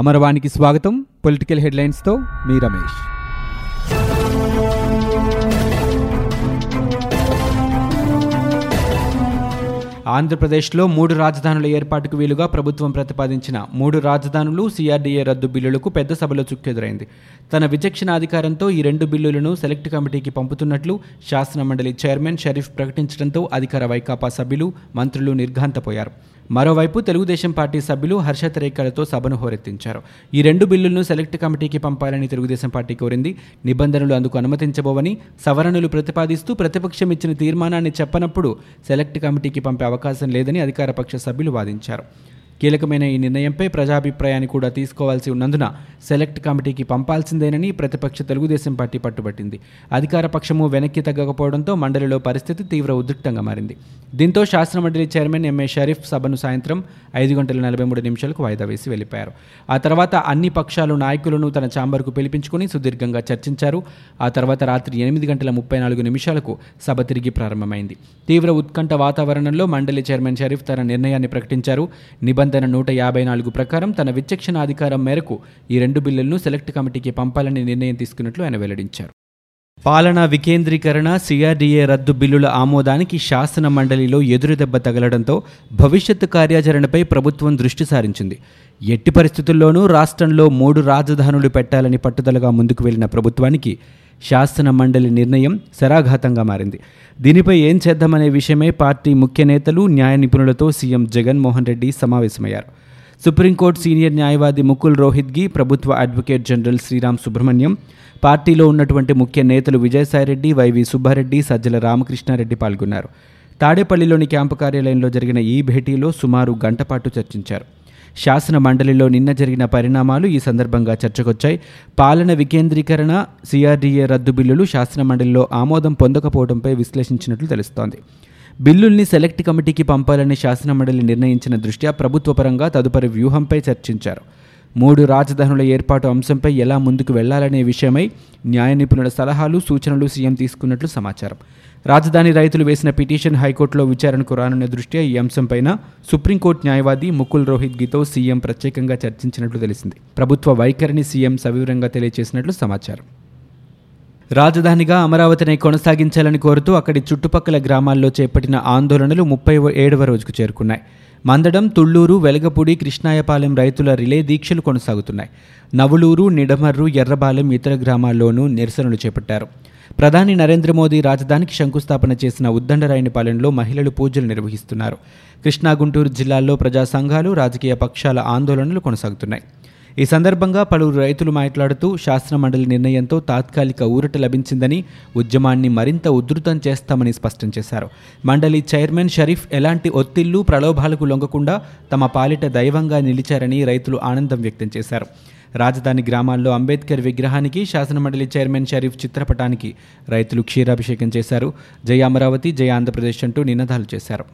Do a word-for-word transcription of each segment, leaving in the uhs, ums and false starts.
అమరవాణికి స్వాగతం. పొలిటికల్ హెడ్లైన్స్తో మీ రమేష్. ఆంధ్రప్రదేశ్లో మూడు రాజధానుల ఏర్పాటుకు వీలుగా ప్రభుత్వం ప్రతిపాదించిన మూడు రాజధానులు సీఆర్డీఏ రద్దు బిల్లులకు పెద్ద సభలో చుక్కెదురైంది. తన విచక్షణాధికారంతో ఈ రెండు బిల్లులను సెలెక్ట్ కమిటీకి పంపుతున్నట్లు శాసనమండలి చైర్మన్ షరీఫ్ ప్రకటించడంతో అధికార వైకాపా సభ్యులు, మంత్రులు నిర్ఘాంతపోయారు. మరోవైపు తెలుగుదేశం పార్టీ సభ్యులు హర్షతరేఖలతో సభను హోరెత్తించారు. ఈ రెండు బిల్లులను సెలెక్ట్ కమిటీకి పంపాలని తెలుగుదేశం పార్టీ కోరింది. నిబంధనలు అందుకు అనుమతించబోవని సవరణలు ప్రతిపాదిస్తూ ప్రతిపక్షం ఇచ్చిన తీర్మానాన్ని చెప్పనప్పుడు సెలెక్ట్ కమిటీకి పంపే అవకాశం లేదని అధికార పక్ష సభ్యులు వాదించారు. కీలకమైన ఈ నిర్ణయంపై ప్రజాభిప్రాయాన్ని కూడా తీసుకోవాల్సి ఉన్నందున సెలెక్ట్ కమిటీకి పంపాల్సిందేనని ప్రతిపక్ష తెలుగుదేశం పార్టీ పట్టుబట్టింది. అధికార పక్షము వెనక్కి తగ్గకపోవడంతో మండలిలో పరిస్థితి తీవ్ర ఉద్రిక్తంగా మారింది. దీంతో శాసనమండలి చైర్మన్ ఎంఏ షరీఫ్ సభను సాయంత్రం ఐదు గంటల నలభై మూడు నిమిషాలకు వాయిదా వేసి వెళ్ళిపోయారు. ఆ తర్వాత అన్ని పక్షాలు నాయకులను తన ఛాంబర్కు పిలిపించుకుని సుదీర్ఘంగా చర్చించారు. ఆ తర్వాత రాత్రి ఎనిమిది గంటల ముప్పై నాలుగు నిమిషాలకు సభ తిరిగి ప్రారంభమైంది. తీవ్ర ఉత్కంఠ వాతావరణంలో మండలి చైర్మన్ షరీఫ్ తన నిర్ణయాన్ని ప్రకటించారు. తన నూట యాభై నాలుగు ప్రకారం తన విచక్షణ అధికారం మేరకు ఈ రెండు బిల్లులను సెలెక్ట్ కమిటీకి పంపాలని నిర్ణయం తీసుకున్నట్లు ఆయన వెల్లడించారు. పాలనా వికేంద్రీకరణ, సీఆర్డీఏ రద్దు బిల్లుల ఆమోదానికి శాసన మండలిలో ఎదురుదెబ్బ తగలడంతో భవిష్యత్తు కార్యాచరణపై ప్రభుత్వం దృష్టి సారించింది. ఎట్టి పరిస్థితుల్లోనూ రాష్ట్రంలో మూడు రాజధానులు పెట్టాలని పట్టుదలగా ముందుకు వెళ్లిన ప్రభుత్వానికి శాసన మండలి నిర్ణయం శరాఘాతంగా మారింది. దీనిపై ఏం చేద్దామనే విషయమై పార్టీ ముఖ్య నేతలు, న్యాయ నిపుణులతో సీఎం జగన్మోహన్ రెడ్డి సమావేశమయ్యారు. సుప్రీంకోర్టు సీనియర్ న్యాయవాది ముకుల్ రోహత్గి, ప్రభుత్వ అడ్వకేట్ జనరల్ శ్రీరాం సుబ్రహ్మణ్యం, పార్టీలో ఉన్నటువంటి ముఖ్య నేతలు విజయసాయిరెడ్డి, వైవి సుబ్బారెడ్డి, సజ్జల రామకృష్ణారెడ్డి పాల్గొన్నారు. తాడేపల్లిలోని క్యాంపు కార్యాలయంలో జరిగిన ఈ భేటీలో సుమారు గంట పాటు చర్చించారు. శాసన మండలిలో నిన్న జరిగిన పరిణామాలు ఈ సందర్భంగా చర్చకొచ్చాయి. పాలన వికేంద్రీకరణ, సీఆర్డీఏ రద్దు బిల్లులు శాసన మండలిలో ఆమోదం పొందకపోవడంపై విశ్లేషించినట్లు తెలుస్తోంది. బిల్లుల్ని సెలెక్ట్ కమిటీకి పంపాలని శాసన మండలి నిర్ణయించిన దృష్ట్యా ప్రభుత్వ పరంగా తదుపరి వ్యూహంపై చర్చించారు. మూడు రాజధానుల ఏర్పాటు అంశంపై ఎలా ముందుకు వెళ్లాలనే విషయమై న్యాయ నిపుణుల సలహాలు, సూచనలు సీఎం తీసుకున్నట్లు సమాచారం. రాజధాని రైతులు వేసిన పిటిషన్ హైకోర్టులో విచారణకు రానున్న దృష్ట్యా ఈ అంశంపైన సుప్రీంకోర్టు న్యాయవాది ముకుల్ రోహత్గితో సీఎం ప్రత్యేకంగా చర్చించినట్లు తెలిసింది. ప్రభుత్వ వైఖరిని సీఎం సవివరంగా తెలియజేసినట్లు సమాచారం. రాజధానిగా అమరావతిని కొనసాగించాలని కోరుతూ అక్కడి చుట్టుపక్కల గ్రామాల్లో చేపట్టిన ఆందోళనలు ముప్పై ఏడవ రోజుకు చేరుకున్నాయి. మందడం, తుళ్లూరు, వెలగపూడి, కృష్ణాయపాలెం రైతుల రిలే దీక్షలు కొనసాగుతున్నాయి. నవలూరు, నిడమర్రు, ఎర్రబాలెం ఇతర గ్రామాల్లోనూ నిరసనలు చేపట్టారు. ప్రధాని నరేంద్ర మోదీ రాజధానికి శంకుస్థాపన చేసిన ఉద్దండరాయనిపాలెంలో మహిళలు పూజలు నిర్వహిస్తున్నారు. కృష్ణా, గుంటూరు జిల్లాల్లో ప్రజా సంఘాలు, రాజకీయ పక్షాల ఆందోళనలు కొనసాగుతున్నాయి. ఈ సందర్భంగా పలువురు రైతులు మాట్లాడుతూ శాసనమండలి నిర్ణయంతో తాత్కాలిక ఊరట లభించిందని, ఉద్యమాన్ని మరింత ఉధృతం చేస్తామని స్పష్టం చేశారు. మండలి చైర్మన్ షరీఫ్ ఎలాంటి ఒత్తిళ్లు, ప్రలోభాలకు లొంగకుండా తమ పాలిట దైవంగా నిలిచారని రైతులు ఆనందం వ్యక్తం చేశారు. రాజధాని గ్రామాల్లో అంబేద్కర్ విగ్రహానికి, శాసనమండలి చైర్మన్ షరీఫ్ చిత్రపటానికి రైతులు క్షీరాభిషేకం చేశారు. జై అమరావతి, జై ఆంధ్రప్రదేశ్ అంటూ నినాదాలు చేశారు.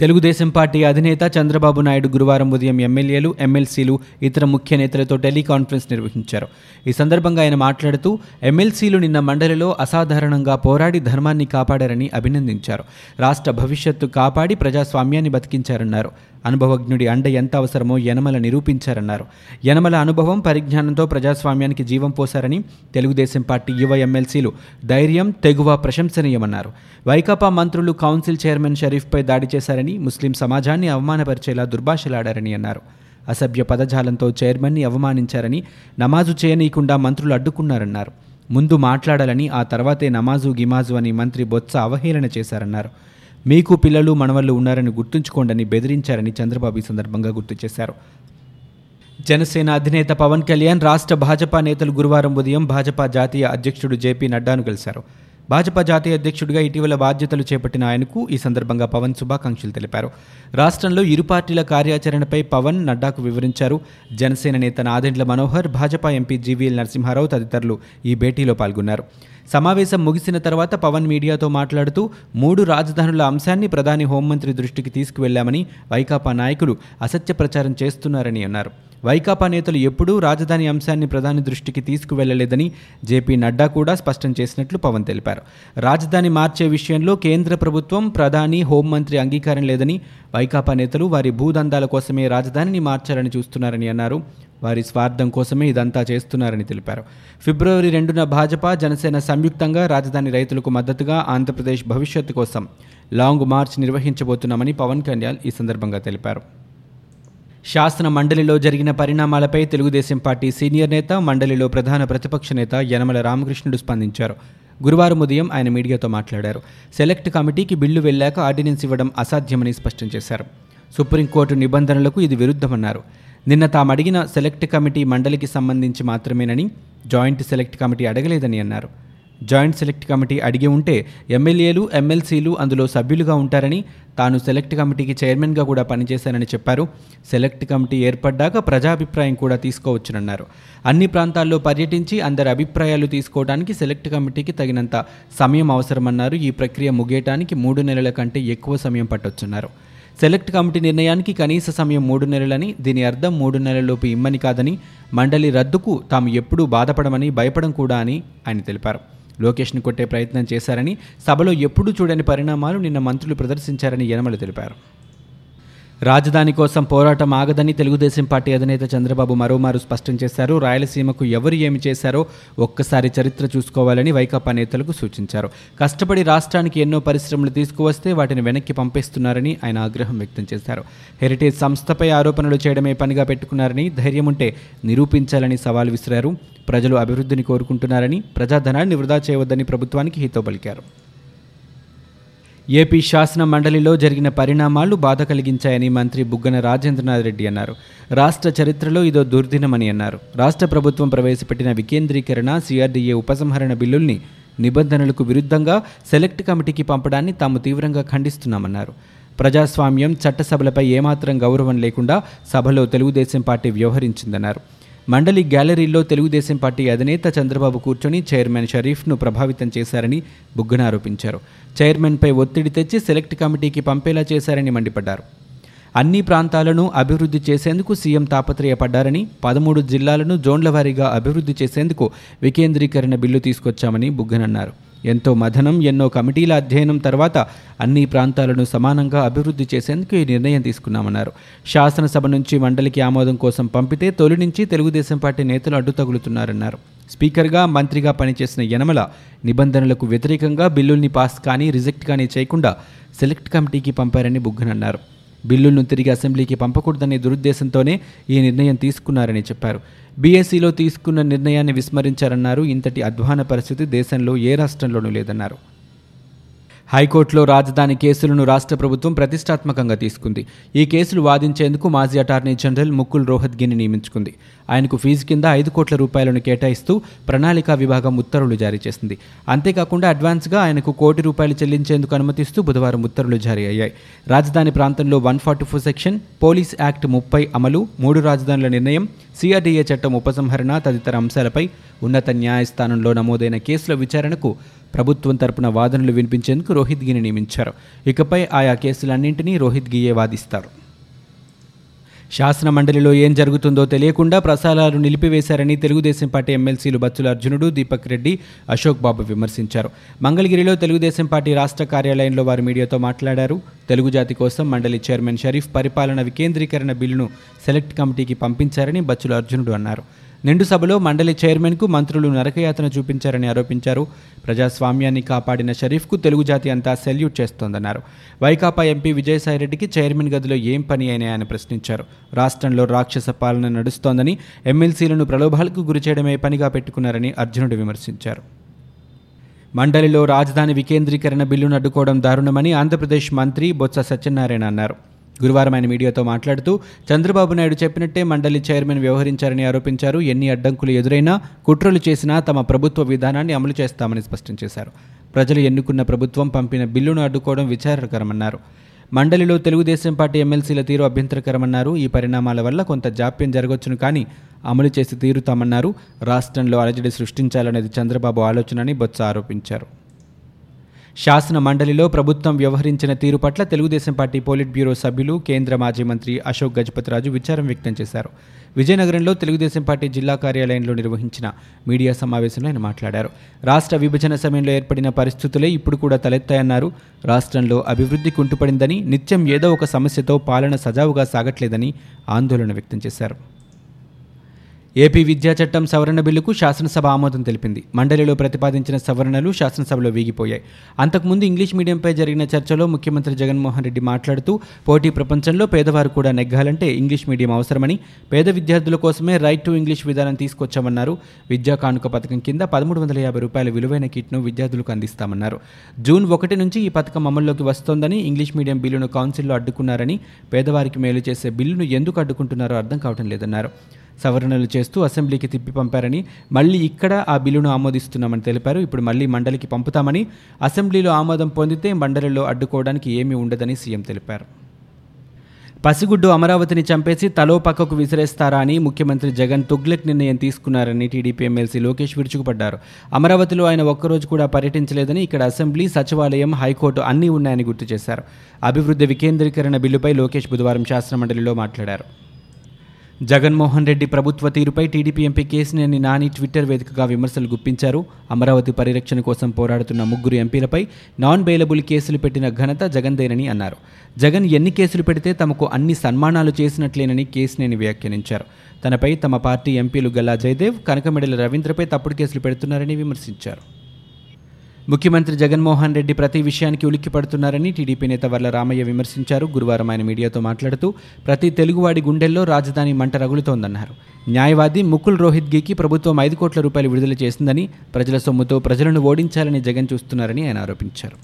తెలుగుదేశం పార్టీ అధినేత చంద్రబాబు నాయుడు గురువారం ఉదయం ఎమ్మెల్యేలు, ఎమ్మెల్సీలు, ఇతర ముఖ్య నేతలతో టెలికాన్ఫరెన్స్ నిర్వహించారు. ఈ సందర్భంగా ఆయన మాట్లాడుతూ ఎమ్మెల్సీలు నిన్న మండలిలో అసాధారణంగా పోరాడి ధర్మాన్ని కాపాడారని అభినందించారు. రాష్ట్ర భవిష్యత్తు కాపాడి ప్రజాస్వామ్యాన్ని బతికించారన్నారు. అనుభవజ్ఞుడి అండ ఎంత అవసరమో యనమల నిరూపించారన్నారు. యనమల అనుభవం, పరిజ్ఞానంతో ప్రజాస్వామ్యానికి జీవం పోశారని తెలుగుదేశం పార్టీ యువ ఎమ్మెల్సీలు ధైర్యం, తెగువ ప్రశంసనీయమన్నారు. వైకాపా మంత్రులు కౌన్సిల్ చైర్మన్ షరీఫ్పై దాడి చేశారని, ముస్లిం సమాజాన్ని అవమానపరిచేలా దుర్భాషలాడారని అన్నారు. అసభ్య పదజాలంతో చైర్మన్ని అవమానించారని, నమాజు చేయనీయకుండా మంత్రులు అడ్డుకున్నారన్నారు. ముందు మాట్లాడాలని, ఆ తర్వాతే నమాజు గిమాజు అని మంత్రి బొత్స అవహేళన చేశారన్నారు. మీకు పిల్లలు, మనవళ్ళు ఉన్నారని గుర్తుంచుకోండని బెదిరించారని చంద్రబాబు ఈ సందర్భంగా గుర్తు చేశారు. జనసేన అధినేత పవన్ కళ్యాణ్, రాష్ట్ర భాజపా నేతలు గురువారం ఉదయం భాజపా జాతీయ అధ్యక్షుడు జేపీ నడ్డాను కలిశారు. భాజపా జాతీయ అధ్యక్షుడిగా ఇటీవల బాధ్యతలు చేపట్టిన ఆయనకు ఈ సందర్భంగా పవన్ శుభాకాంక్షలు తెలిపారు. రాష్ట్రంలో ఇరు పార్టీల కార్యాచరణపై పవన్ నడ్డాకు వివరించారు. జనసేన నేత నాదెండ్ల మనోహర్, భాజపా ఎంపీ జీవీఎల్ నరసింహారావు తదితరులు ఈ భేటీలో పాల్గొన్నారు. సమావేశం ముగిసిన తర్వాత పవన్ మీడియాతో మాట్లాడుతూ మూడు రాజధానుల అంశాన్ని ప్రధాని, హోంమంత్రి దృష్టికి తీసుకువెళ్లామని వైకాపా నాయకులు అసత్య ప్రచారం చేస్తున్నారని అన్నారు. వైకాపా నేతలు ఎప్పుడూ రాజధాని అంశాన్ని ప్రధాని దృష్టికి తీసుకువెళ్లలేదని జేపీ నడ్డా కూడా స్పష్టం చేసినట్లు పవన్ తెలిపారు. రాజధాని మార్చే విషయంలో కేంద్ర ప్రభుత్వం, ప్రధాని, హోంమంత్రి అంగీకారం లేదని, వైకాపా నేతలు వారి భూదందాల కోసమే రాజధానిని మార్చాలని చూస్తున్నారని అన్నారు. వారి స్వార్థం కోసమే ఇదంతా చేస్తున్నారని తెలిపారు. ఫిబ్రవరి రెండున భాజపా, జనసేన సంయుక్తంగా రాజధాని రైతులకు మద్దతుగా ఆంధ్రప్రదేశ్ భవిష్యత్తు కోసం లాంగ్ మార్చ్ నిర్వహించబోతున్నామని పవన్ కళ్యాణ్ ఈ సందర్భంగా తెలిపారు. శాసన మండలిలో జరిగిన పరిణామాలపై తెలుగుదేశం పార్టీ సీనియర్ నేత, మండలిలో ప్రధాన ప్రతిపక్ష నేత యనమల రామకృష్ణుడు స్పందించారు. గురువారం ఉదయం ఆయన మీడియాతో మాట్లాడారు. సెలెక్ట్ కమిటీకి బిల్లు వెళ్లాక ఆర్డినెన్స్ ఇవ్వడం అసాధ్యమని స్పష్టం చేశారు. సుప్రీంకోర్టు నిబంధనలకు ఇది విరుద్ధమన్నారు. నిన్న తామడిగిన సెలెక్ట్ కమిటీ మండలికి సంబంధించి మాత్రమేనని, జాయింట్ సెలెక్ట్ కమిటీ అడగలేదని అన్నారు. జాయింట్ సెలెక్ట్ కమిటీ అడిగి ఉంటే ఎమ్మెల్యేలు, ఎమ్మెల్సీలు అందులో సభ్యులుగా ఉంటారని, తాను సెలెక్ట్ కమిటీకి చైర్మన్గా కూడా పనిచేశానని చెప్పారు. సెలెక్ట్ కమిటీ ఏర్పడ్డాక ప్రజాభిప్రాయం కూడా తీసుకోవచ్చునన్నారు. అన్ని ప్రాంతాల్లో పర్యటించి అందరి అభిప్రాయాలు తీసుకోవడానికి సెలెక్ట్ కమిటీకి తగినంత సమయం అవసరమన్నారు. ఈ ప్రక్రియ ముగియటానికి మూడు నెలల కంటే ఎక్కువ సమయం పట్టొచ్చున్నారు. సెలెక్ట్ కమిటీ నిర్ణయానికి కనీస సమయం మూడు నెలలని, దీని అర్థం మూడు నెలల్లోపు ఇమ్మని కాదని, మండలి రద్దుకు తాము ఎప్పుడూ బాధపడమని, భయపడం కూడా అని ఆయన తెలిపారు. లోకేష్ను కొట్టే ప్రయత్నం చేశారని, సభలో ఎప్పుడూ చూడని పరిణామాలు నిన్న మంత్రులు ప్రదర్శించారని యనమల తెలిపారు. రాజధాని కోసం పోరాటం ఆగదని తెలుగుదేశం పార్టీ అధినేత చంద్రబాబు మరోమారు స్పష్టం చేశారు. రాయలసీమకు ఎవరు ఏమి చేశారో ఒక్కసారి చరిత్ర చూసుకోవాలని వైకాపా నేతలకు సూచించారు. కష్టపడి రాష్ట్రానికి ఎన్నో పరిశ్రమలు తీసుకువస్తే వాటిని వెనక్కి పంపిస్తున్నారని ఆయన ఆగ్రహం వ్యక్తం చేశారు. హెరిటేజ్ సంస్థపై ఆరోపణలు చేయడమే పనిగా పెట్టుకున్నారని, ధైర్యం ఉంటే నిరూపించాలని సవాల్ విసిరారు. ప్రజలు అభివృద్ధిని కోరుకుంటున్నారని, ప్రజాధనాన్ని వృధా చేయవద్దని ప్రభుత్వానికి హితో పలికారు. ఏపీ శాసన మండలిలో జరిగిన పరిణామాలు బాధ కలిగించాయని మంత్రి బుగ్గన రాజేంద్రనాథ్ రెడ్డి అన్నారు. రాష్ట్ర చరిత్రలో ఇదో దుర్దినమని అన్నారు. రాష్ట్ర ప్రభుత్వం ప్రవేశపెట్టిన వికేంద్రీకరణ, సీఆర్డీఏ ఉపసంహరణ బిల్లుల్ని నిబంధనలకు విరుద్ధంగా సెలెక్ట్ కమిటీకి పంపడాన్ని తాము తీవ్రంగా ఖండిస్తున్నామన్నారు. ప్రజాస్వామ్యం, చట్టసభలపై ఏమాత్రం గౌరవం లేకుండా సభలో తెలుగుదేశం పార్టీ వ్యవహరించిందన్నారు. మండలి గ్యాలరీలో తెలుగుదేశం పార్టీ అధినేత చంద్రబాబు కూర్చొని చైర్మన్ షరీఫ్ను ప్రభావితం చేశారని బుగ్గన ఆరోపించారు. చైర్మన్పై ఒత్తిడి తెచ్చి సెలెక్ట్ కమిటీకి పంపేలా చేశారని మండిపడ్డారు. అన్ని ప్రాంతాలను అభివృద్ధి చేసేందుకు సీఎం తాపత్రయపడ్డారని, పదమూడు జిల్లాలను జోన్ల వారీగా అభివృద్ధి చేసేందుకు వికేంద్రీకరణ బిల్లు తీసుకొచ్చామని బుగ్గన అన్నారు. ఎంతో మథనం, ఎన్నో కమిటీల అధ్యయనం తర్వాత అన్ని ప్రాంతాలను సమానంగా అభివృద్ధి చేసేందుకు ఈ నిర్ణయం తీసుకున్నామన్నారు. శాసనసభ నుంచి మండలికి ఆమోదం కోసం పంపితే తొలి నుంచి తెలుగుదేశం పార్టీ నేతలు అడ్డు తగులుతున్నారన్నారు. స్పీకర్గా, మంత్రిగా పనిచేసిన యనమల నిబంధనలకు వ్యతిరేకంగా బిల్లుల్ని పాస్ కానీ, రిజెక్ట్ కానీ చేయకుండా సెలెక్ట్ కమిటీకి పంపారని బుగ్గనన్నారు. బిల్లులను తిరిగి అసెంబ్లీకి పంపకూడదనే దురుద్దేశంతోనే ఈ నిర్ణయం తీసుకున్నారని చెప్పారు. బీఎస్సీలో తీసుకున్న నిర్ణయాన్ని విస్మరించారన్నారు. ఇంతటి అధ్వాన పరిస్థితి దేశంలో ఏ రాష్ట్రంలోనూ లేదన్నారు. హైకోర్టులో రాజధాని కేసులను రాష్ట్ర ప్రభుత్వం ప్రతిష్టాత్మకంగా తీసుకుంది. ఈ కేసులు వాదించేందుకు మాజీ అటార్నీ జనరల్ ముకుల్ రోహత్గిని నియమించుకుంది. ఆయనకు ఫీజు కింద ఐదు కోట్ల రూపాయలను కేటాయిస్తూ ప్రణాళికా విభాగం ఉత్తర్వులు జారీ చేసింది. అంతేకాకుండా అడ్వాన్స్గా ఆయనకు కోటి రూపాయలు చెల్లించేందుకు అనుమతిస్తూ బుధవారం ఉత్తర్వులు జారీ అయ్యాయి. రాజధాని ప్రాంతంలో one forty four section, police act ముప్పై అమలు, మూడు రాజధానుల నిర్ణయం, సీఆర్డీఏ చట్టం ఉపసంహరణ తదితర అంశాలపై ఉన్నత న్యాయస్థానంలో నమోదైన కేసుల విచారణకు ప్రభుత్వం తరపున వాదనలు వినిపించేందుకు రోహిత్గిని నియమించారు. ఇకపై ఆయా కేసులన్నింటినీ రోహిత్గియే వాదిస్తారు. శాసన మండలిలో ఏం జరుగుతుందో తెలియకుండా ప్రసారాలు నిలిపివేశారని తెలుగుదేశం పార్టీ ఎమ్మెల్సీలు బత్తుల అర్జునుడు, దీపక్ రెడ్డి, అశోక్ బాబు విమర్శించారు. మంగళగిరిలో తెలుగుదేశం పార్టీ రాష్ట్ర కార్యాలయంలో వారు మీడియాతో మాట్లాడారు. తెలుగు జాతి కోసం మండలి చైర్మన్ షరీఫ్ పరిపాలన వికేంద్రీకరణ బిల్లును సెలెక్ట్ కమిటీకి పంపించారని బత్తుల అర్జునుడు అన్నారు. నిండు సభలో మండలి చైర్మన్కు మంత్రులు నరకయాతన చూపించారని ఆరోపించారు. ప్రజాస్వామ్యాన్ని కాపాడిన షరీఫ్కు తెలుగు జాతి అంతా సెల్యూట్ చేస్తోందన్నారు. వైకాపా ఎంపీ విజయసాయిరెడ్డికి చైర్మన్ గదిలో ఏం పని అయినా ఆయన ప్రశ్నించారు. రాష్ట్రంలో రాక్షస పాలన నడుస్తోందని, ఎమ్మెల్సీలను ప్రలోభాలకు గురిచేయడమే పనిగా పెట్టుకున్నారని అర్జునుడు విమర్శించారు. మండలిలో రాజధాని వికేంద్రీకరణ బిల్లును అడ్డుకోవడం దారుణమని ఆంధ్రప్రదేశ్ మంత్రి బొత్స సత్యనారాయణ అన్నారు. గురువారం ఆయన మీడియాతో మాట్లాడుతూ చంద్రబాబు నాయుడు చెప్పినట్టే మండలి చైర్మన్ వ్యవహరించారని ఆరోపించారు. ఎన్ని అడ్డంకులు ఎదురైనా, కుట్రలు చేసినా తమ ప్రభుత్వ విధానాన్ని అమలు చేస్తామని స్పష్టం చేశారు. ప్రజలు ఎన్నుకున్న ప్రభుత్వం పంపిన బిల్లును అడ్డుకోవడం విచారకరమన్నారు. మండలిలో తెలుగుదేశం పార్టీ ఎమ్మెల్సీల తీరు అభ్యంతరకరమన్నారు. ఈ పరిణామాల వల్ల కొంత జాప్యం జరగవచ్చును, కానీ అమలు చేసి తీరుతామన్నారు. రాష్ట్రంలో అలజడి సృష్టించాలనేది చంద్రబాబు ఆలోచనని బొత్స ఆరోపించారు. శాసన మండలిలో ప్రభుత్వం వ్యవహరించిన తీరు పట్ల తెలుగుదేశం పార్టీ పోలిట్ బ్యూరో సభ్యులు కేంద్ర మాజీ మంత్రి అశోక్ గజపత్రాజు విచారం వ్యక్తం చేశారు. విజయనగరంలో తెలుగుదేశం పార్టీ జిల్లా కార్యాలయంలో నిర్వహించిన మీడియా సమావేశంలో ఆయన మాట్లాడారు. రాష్ట్ర విభజన సమయంలో ఏర్పడిన పరిస్థితులే ఇప్పుడు కూడా తలెత్తాయన్నారు. రాష్ట్రంలో అభివృద్ధి కుంటుపడిందని, నిత్యం ఏదో ఒక సమస్యతో పాలన సజావుగా సాగట్లేదని ఆందోళన వ్యక్తం చేశారు. ఏపీ విద్యా చట్టం సవరణ బిల్లుకు శాసనసభ ఆమోదం తెలిపింది. మండలిలో ప్రతిపాదించిన సవరణలు శాసనసభలో వీగిపోయాయి. అంతకుముందు ఇంగ్లీష్ మీడియంపై జరిగిన చర్చలో ముఖ్యమంత్రి జగన్మోహన్ రెడ్డి మాట్లాడుతూ, పోటీ ప్రపంచంలో పేదవారు కూడా నెగ్గాలంటే ఇంగ్లీష్ మీడియం అవసరమని, పేద విద్యార్థుల కోసమే రైట్ టు ఇంగ్లీష్ విధానం తీసుకొచ్చామన్నారు. విద్యా కానుక పథకం కింద పదమూడు వందల యాభై రూపాయల విలువైన కిట్ను విద్యార్థులకు అందిస్తామన్నారు. జూన్ ఒకటి నుంచి ఈ పథకం అమల్లోకి వస్తోందని, ఇంగ్లీష్ మీడియం బిల్లును కౌన్సిల్లో అడ్డుకున్నారని, పేదవారికి మేలు చేసే బిల్లును ఎందుకు అడ్డుకుంటున్నారో అర్థం కావటం లేదన్నారు. సవరణలు చేస్తూ అసెంబ్లీకి తిప్పి పంపారని, మళ్లీ ఇక్కడ ఆ బిల్లును ఆమోదిస్తున్నామని తెలిపారు. ఇప్పుడు మళ్లీ మండలికి పంపుతామని, అసెంబ్లీలో ఆమోదం పొందితే మండలిలో అడ్డుకోవడానికి ఏమీ ఉండదని సీఎం తెలిపారు. పసిగుడ్డు అమరావతిని చంపేసి తలో పక్కకు విసిరేస్తారా అని ముఖ్యమంత్రి జగన్ తుగ్లక్ నిర్ణయం తీసుకున్నారని టీడీపీ ఎమ్మెల్సీ లోకేష్ విరుచుకుపడ్డారు. అమరావతిలో ఆయన ఒక్కరోజు కూడా పర్యటించలేదని, ఇక్కడ అసెంబ్లీ, సచివాలయం, హైకోర్టు అన్నీ ఉన్నాయని గుర్తు చేశారు. అభివృద్ధి వికేంద్రీకరణ బిల్లుపై లోకేష్ బుధవారం శాసనమండలిలో మాట్లాడారు. జగన్మోహన్ రెడ్డి ప్రభుత్వ తీరుపై టీడీపీ ఎంపీ కేసు నేని నాని ట్విట్టర్ వేదికగా విమర్శలు గుప్పించారు. అమరావతి పరిరక్షణ కోసం పోరాడుతున్న ముగ్గురు ఎంపీలపై నాన్ బెయిలబుల్ కేసులు పెట్టిన ఘనత జగన్దేనని అన్నారు. జగన్ ఎన్ని కేసులు పెడితే తమకు అన్ని సన్మానాలు చేసినట్లేనని కేసు నేని వ్యాఖ్యానించారు. తనపై తమ పార్టీ ఎంపీలు గల్లా జయదేవ్, కనక మెడల రవీంద్రపై తప్పుడు కేసులు పెడుతున్నారని విమర్శించారు. ముఖ్యమంత్రి జగన్మోహన్ రెడ్డి ప్రతి విషయానికి ఉలిక్కి పడుతున్నారని టీడీపీ నేత వర్ల రామయ్య విమర్శించారు. గురువారం ఆయన మీడియాతో మాట్లాడుతూ, ప్రతి తెలుగువాడి గుండెల్లో రాజధాని మంట రగులుతోందన్నారు. న్యాయవాది ముకుల్ రోహత్గికి ప్రభుత్వం ఐదు కోట్ల రూపాయలు విడుదల చేసిందని, ప్రజల సొమ్ముతో ప్రజలను ఓడించాలని జగన్ చూస్తున్నారని ఆయన ఆరోపించారు.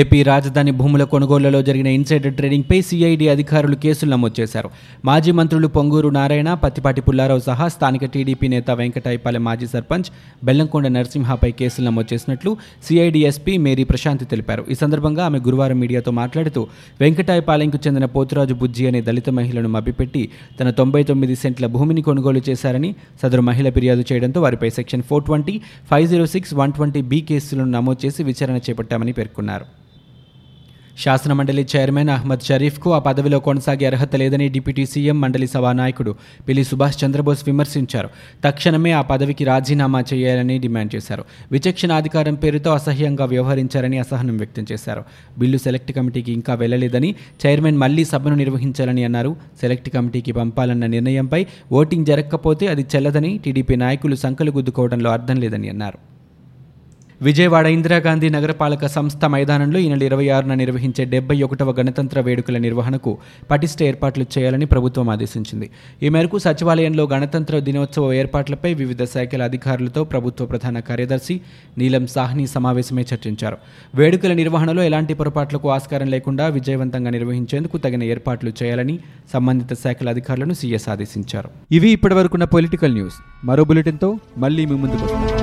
ఏపీ రాజధాని భూముల కొనుగోళ్లలో జరిగిన ఇన్సైడర్ ట్రేడింగ్పై సిఐడి అధికారులు కేసులు నమోదు చేశారు. మాజీ మంత్రులు పొంగూరు నారాయణ, పత్తిపాటి పుల్లారావు సహా స్థానిక టీడీపీ నేత వెంకటాయపాలెం మాజీ సర్పంచ్ బెల్లంకొండ నర్సింహపై కేసులు నమోదు చేసినట్లు సిఐడి ఎస్పీ మేరీ ప్రశాంత్ తెలిపారు. ఈ సందర్భంగా ఆమె గురువారం మీడియాతో మాట్లాడుతూ, వెంకటాయపాలెంకు చెందిన పోతురాజు బుజ్జి అనే దళిత మహిళను మభ్యపెట్టి తన తొంభై తొమ్మిది సెంట్ల భూమిని కొనుగోలు చేశారని సదరు మహిళ ఫిర్యాదు చేయడంతో వారిపై section four twenty five zero six one twenty B కేసులను నమోదు చేసి విచారణ చేపట్టామని పేర్కొన్నారు. శాసనమండలి చైర్మన్ అహ్మద్ షరీఫ్కు ఆ పదవిలో కొనసాగే అర్హత లేదని డిప్యూటీ సీఎం, మండలి సభా నాయకుడు పిలి సుభాష్ చంద్రబోస్ విమర్శించారు. తక్షణమే ఆ పదవికి రాజీనామా చేయాలని డిమాండ్ చేశారు. విచక్షణాధికారం పేరుతో అసహ్యంగా వ్యవహరించారని అసహనం వ్యక్తం చేశారు. బిల్లు సెలెక్ట్ కమిటీకి ఇంకా వెళ్లలేదని, చైర్మన్ మళ్లీ సభను నిర్వహించాలని అన్నారు. సెలెక్ట్ కమిటీకి పంపాలన్న నిర్ణయంపై ఓటింగ్ జరగకపోతే అది చెల్లదని టీడీపీ నాయకులు సంకలు గుద్దుకోవడంలో అర్థం లేదని అన్నారు. విజయవాడ ఇందిరాగాంధీ నగరపాలక సంస్థ మైదానంలో ఈ నెల ఇరవై ఆరున నిర్వహించే డెబ్బై ఒకటవ గణతంత్ర వేడుకల నిర్వహణకు పటిష్ట ఏర్పాట్లు చేయాలని ప్రభుత్వం ఆదేశించింది. ఈ మేరకు సచివాలయంలో గణతంత్ర దినోత్సవ ఏర్పాట్లపై వివిధ శాఖల అధికారులతో ప్రభుత్వ ప్రధాన కార్యదర్శి నీలం సాహ్ని సమావేశమై చర్చించారు. వేడుకల నిర్వహణలో ఎలాంటి పొరపాట్లకు ఆస్కారం లేకుండా విజయవంతంగా నిర్వహించేందుకు తగిన ఏర్పాట్లు చేయాలని సంబంధిత శాఖల అధికారులను సీఎస్ ఆదేశించారు. ఇవి ఇప్పటివరకున్న పొలిటికల్ న్యూస్. మరో బులెటిన్తో మళ్ళీ మీ ముందుకు వస్తాం.